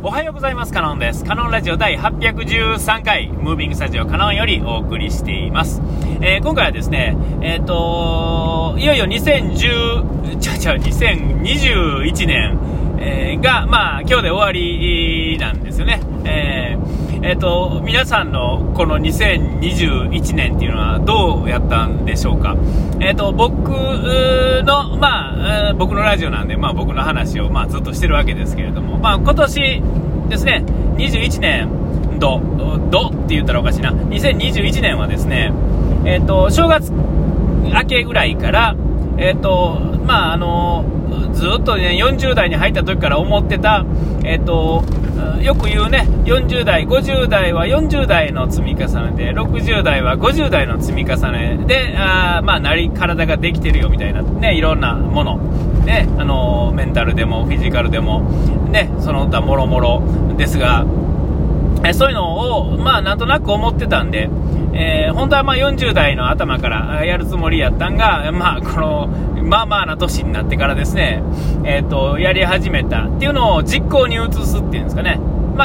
おはようございます。カノンです。カノンラジオ第813回ムービングスタジオカノンよりお送りしています。今回はですね、いよいよ2021年、が、今日で終わりなんですよね。皆さんのこの2021年っていうのはどうやったんでしょうか。僕のラジオなんで、僕の話を、ずっとしてるわけですけれども、今年ですね、21年度って言ったらおかしいな。2021年はですね、正月明けぐらいから、ずっとね、40代に入った時から思ってた、よく言うね、40代50代は40代の積み重ねで、60代は50代の積み重ねで、体ができてるよみたいなね、いろんなもの、ね、メンタルでもフィジカルでも、ね、その他もろもろですが、そういうのを、なんとなく思ってたんで、本当は40代の頭からやるつもりやったんが、このな年になってからですね、やり始めたっていうのを実行に移すっていうんですかね。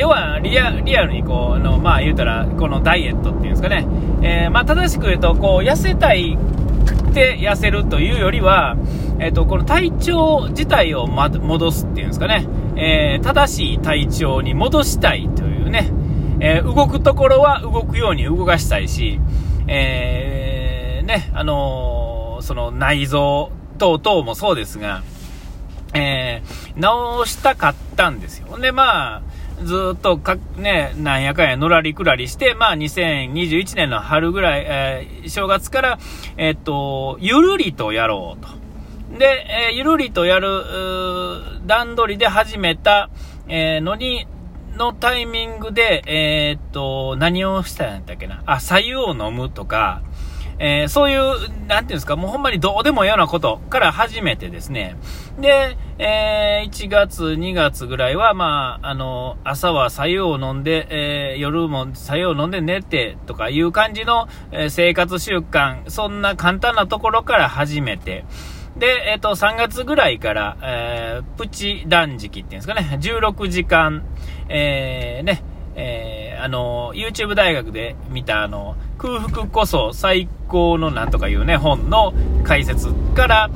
要はリアルにこうの、言うたらこのダイエットっていうんですかね、正しく言うとこう痩せたいって痩せるというよりは、この体調自体を戻すっていうんですかね、正しい体調に戻したいというね、動くところは動くように動かしたいし、その内臓等々もそうですが、直したかったんですよ。で、ずっとなんやかんやのらりくらりして、2021年の春ぐらい、正月から、ゆるりとやろうと。で、ゆるりとやる段取りで始めた、のタイミングで、何をしたんやったっけな。白湯を飲むとか、そういう、なんていうんですか、もうほんまにどうでもいいようなことから始めてですね。で、1月、2月ぐらいは、朝は白湯を飲んで、夜も白湯を飲んで寝てとかいう感じの、生活習慣、そんな簡単なところから始めて、で、3月ぐらいから、プチ断食っていうんですかね、16時間、YouTube 大学で見た空腹こそ最高のなんとかいうね、本の解説から、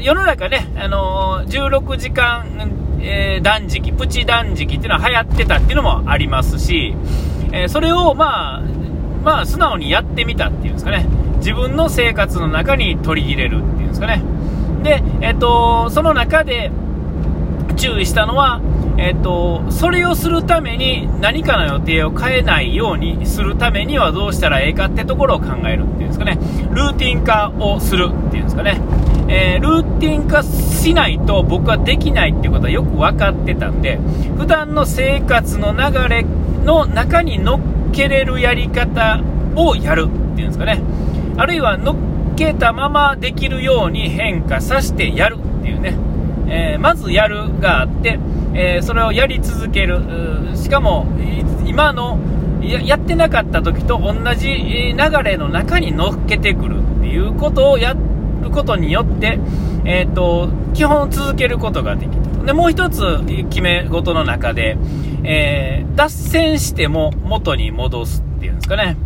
世の中ね、16時間、断食、プチ断食っていうのは流行ってたっていうのもありますし、それを素直にやってみたっていうんですかね、自分の生活の中に取り入れるっていうんですかね。で、その中で注意したのは、それをするために何かの予定を変えないようにするためにはどうしたらええかってところを考えるっていうんですかね。ルーティン化をするっていうんですかね、ルーティン化しないと僕はできないっていうことはよく分かってたんで、普段の生活の流れの中に乗っけれるやり方をやるっていうんですかね、あるいは乗っけたままできるように変化させてやるっていうね、まずやるがあって、それをやり続ける、しかも今の やってなかった時と同じ流れの中に乗っけてくるっていうことをやることによって、基本続けることができる。で、もう一つ決め事の中で、脱線しても元に戻すっていうんですかね、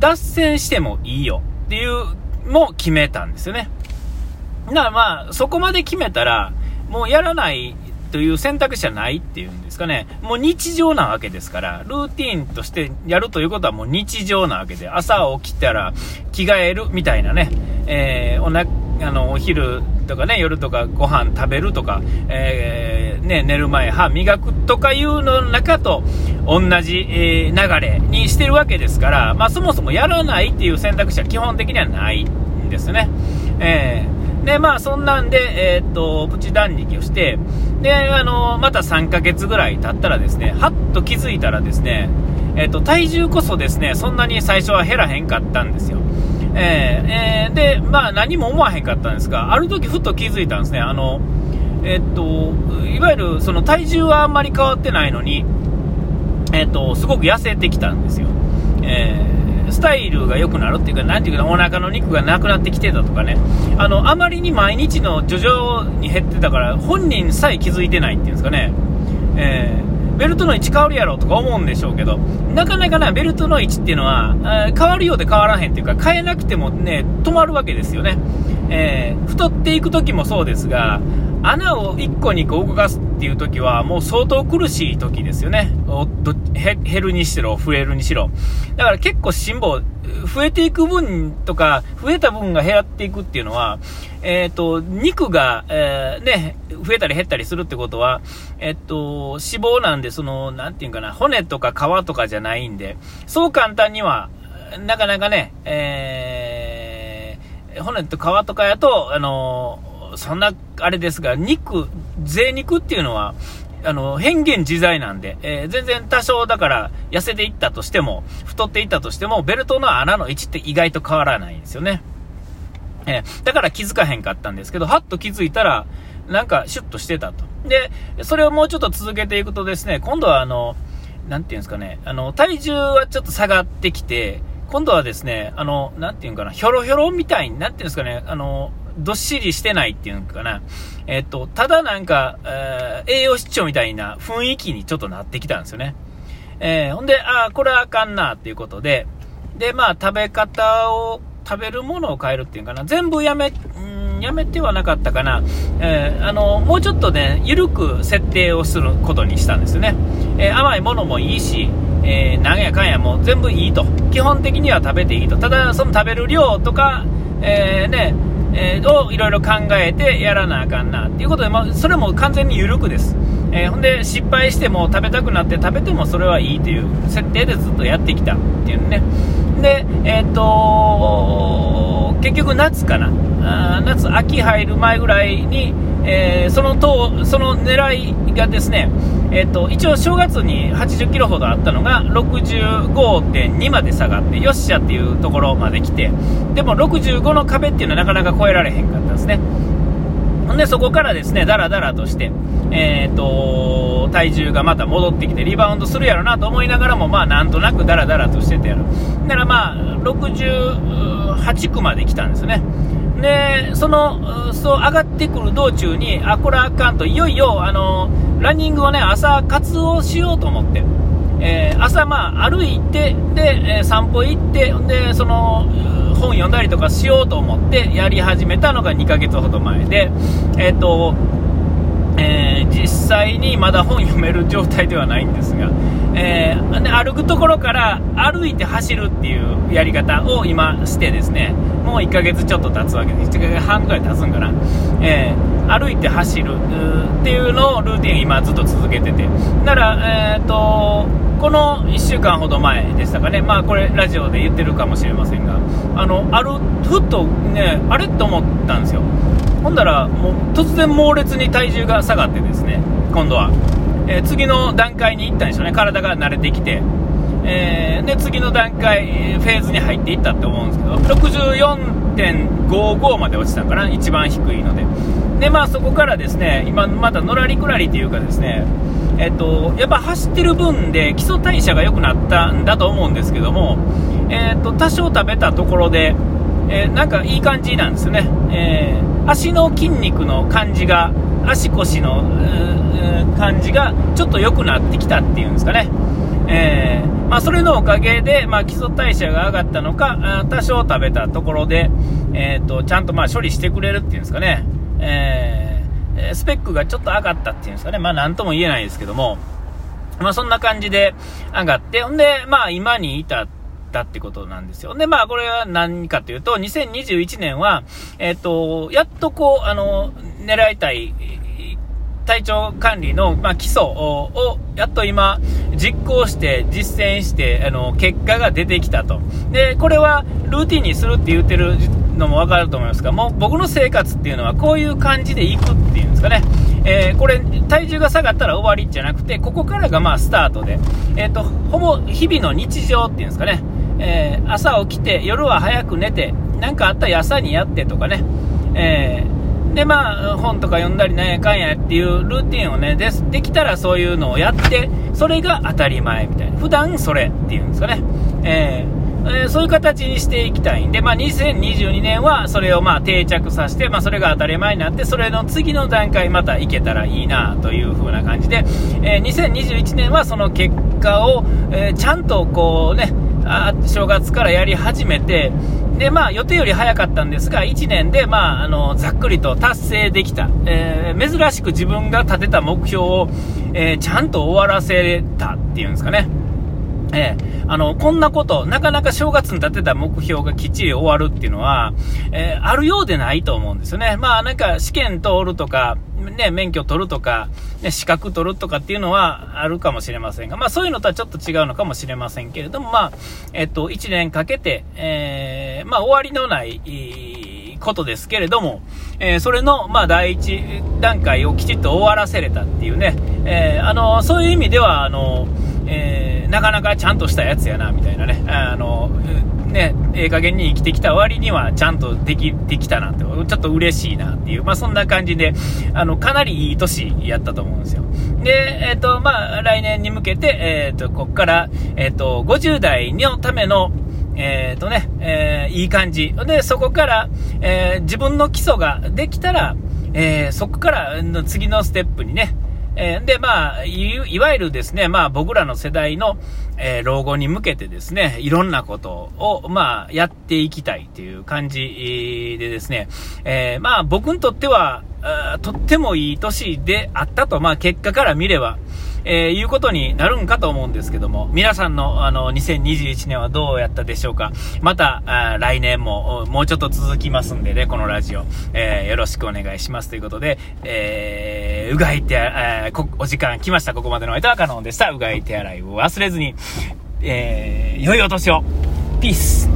脱線してもいいよっていうのを決めたんですよね。そこまで決めたらもうやらないという選択肢はないっていうんですかね。もう日常なわけですから、ルーティンとしてやるということはもう日常なわけで、朝起きたら着替えるみたいなね、お昼とかね、夜とかご飯食べるとか、寝る前歯磨くとかいうの中と同じ、流れにしてるわけですから、そもそもやらないっていう選択肢は基本的にはないんですね。で、そんなんで、プチ断食をして、で、また3ヶ月ぐらい経ったらですね、はっと気づいたらですね、体重こそですね、そんなに最初は減らへんかったんですよ。で、何も思わへんかったんですが、ある時ふっと気づいたんですね。いわゆるその体重はあんまり変わってないのに、すごく痩せてきたんですよ。スタイルが良くなるっていうか、なんていうか、お腹の肉がなくなってきてたとかね、あまりに毎日の徐々に減ってたから、本人さえ気づいてないっていうんですかね。ベルトの位置変わるやろとか思うんでしょうけど、なかなかなベルトの位置っていうのは変わるようで変わらへんっていうか、変えなくてもね止まるわけですよね。太っていく時もそうですが、穴を1個2個動かすっていう時はもう相当苦しい時ですよね。減るにしろ増えるにしろ。だから結構辛抱、増えていく分とか増えた分が減っていくっていうのは、肉が、増えたり減ったりするってことは、脂肪なんで、そのなんていうかな、骨とか皮とかじゃないんで、そう簡単にはなかなかね、骨と皮とかやとそんなあれですが、贅肉っていうのは変幻自在なんで、全然多少だから痩せていったとしても太っていったとしてもベルトの穴の位置って意外と変わらないんですよね。だから気づかへんかったんですけど、はっと気づいたらなんかシュッとしてたと。でそれをもうちょっと続けていくとですね、今度はなんていうんですかね、体重はちょっと下がってきて、今度はですね、なんていうんかな、ひょろひょろみたいに、なんていうんですかね、どっしりしてないっていうのかな。ただなんか、栄養失調みたいな雰囲気にちょっとなってきたんですよね。ほんで、これはあかんなっていうことで、で、食べるものを変えるっていうかな、全部やめてはなかったかな。もうちょっとね、緩く設定をすることにしたんですよね。甘いものもいいし、なんやかんやもう全部いいと。基本的には食べていいと。ただ、その食べる量とか、をいろいろ考えてやらなあかんなっていうことで、それも完全に緩くです。ほんで失敗しても食べたくなって食べてもそれはいいという設定でずっとやってきたっていうね。で、結局夏かな、秋入る前ぐらいに、その狙いがですね、一応正月に80キロほどあったのが 65.2 まで下がって、よっしゃっていうところまで来て、でも65の壁っていうのはなかなか超えられへんかったんですね。でそこからですね、だらだらとして、体重がまた戻ってきてリバウンドするやろなと思いながらも、なんとなくだらだらとしてたやろ。だから68区まで来たんですね。でそう上がってくる道中に、これあかんと、いよいよランニングをね、朝活をしようと思って、朝歩いて、で散歩行って、でその本読んだりとかしようと思ってやり始めたのが2ヶ月ほど前で、実際にまだ本読める状態ではないんですが、歩くところから歩いて走るっていうやり方を今してですね、もう1ヶ月ちょっと経つわけです。1ヶ月半くらい経つんかな。歩いて走るっていうのをルーティン今ずっと続けてて、だから、この1週間ほど前でしたかね、これラジオで言ってるかもしれませんが、ふっとね、あれと思ったんですよ。ほんだらもう突然猛烈に体重が下がってですね、今度は、次の段階に行ったんでしょうね。体が慣れてきて、で次の段階フェーズに入っていったと思うんですけど、64.55 まで落ちたんかな、一番低いので。でそこからですね、今またのらりくらりというかですね、やっぱ走ってる分で基礎代謝が良くなったんだと思うんですけども、多少食べたところで、なんかいい感じなんですよね。足の筋肉の感じが、足腰の感じがちょっと良くなってきたっていうんですかね。それのおかげで、基礎代謝が上がったのか、多少食べたところで、ちゃんと処理してくれるっていうんですかね、スペックがちょっと上がったっていうんですかね。なんとも言えないですけども、そんな感じで上がって、ほんで今に至ってってことなんですよ。でこれは何かというと、2021年は、やっと狙いたい体調管理の、基礎をやっと今実行して実践して、結果が出てきたと。でこれはルーティンにするって言ってるのも分かると思いますが、もう僕の生活っていうのはこういう感じでいくっていうんですかね。これ体重が下がったら終わりじゃなくて、ここからがスタートで、ほぼ日々の日常っていうんですかね。朝起きて夜は早く寝て、なんかあったら朝にやってとかね、で本とか読んだりなんやかんやっていうルーティンをね、できたらそういうのをやって、それが当たり前みたいな、普段それっていうんですかね。そういう形にしていきたいんで、2022年はそれを定着させて、それが当たり前になって、それの次の段階またいけたらいいなという風な感じで、2021年はその結果を、ちゃんと正月からやり始めて、で予定より早かったんですが、1年で、ざっくりと達成できた、珍しく自分が立てた目標を、ちゃんと終わらせたっていうんですかね。こんなことなかなか正月に立てた目標がきっちり終わるっていうのは、あるようでないと思うんですよね。試験通るとか、免許取るとか、資格取るとかっていうのはあるかもしれませんが、そういうのとはちょっと違うのかもしれませんけれども、1年かけて、終わりのないことですけれども、それの第一段階をきちっと終わらせれたっていうね、そういう意味ではなかなかちゃんとしたやつやなみたいなね、ええ加減に生きてきた割にはちゃんとできたなってちょっと嬉しいなっていう、そんな感じでかなりいい年やったと思うんですよ。で、来年に向けて、ここから、50代のためのいい感じで、そこから、自分の基礎ができたら、そこからの次のステップにね、いわゆるですね、僕らの世代の、老後に向けてですね、いろんなことを、やっていきたいという感じでですね、僕にとっては、とってもいい年であったと、結果から見れば、いうことになるんかと思うんですけども、皆さんの2021年はどうやったでしょうか。また来年ももうちょっと続きますんでね、このラジオ、よろしくお願いしますということで、うがい手洗い、お時間来ました。ここまでのお相手はカノンでした。うがい手洗いを忘れずに、良いお年を。ピース。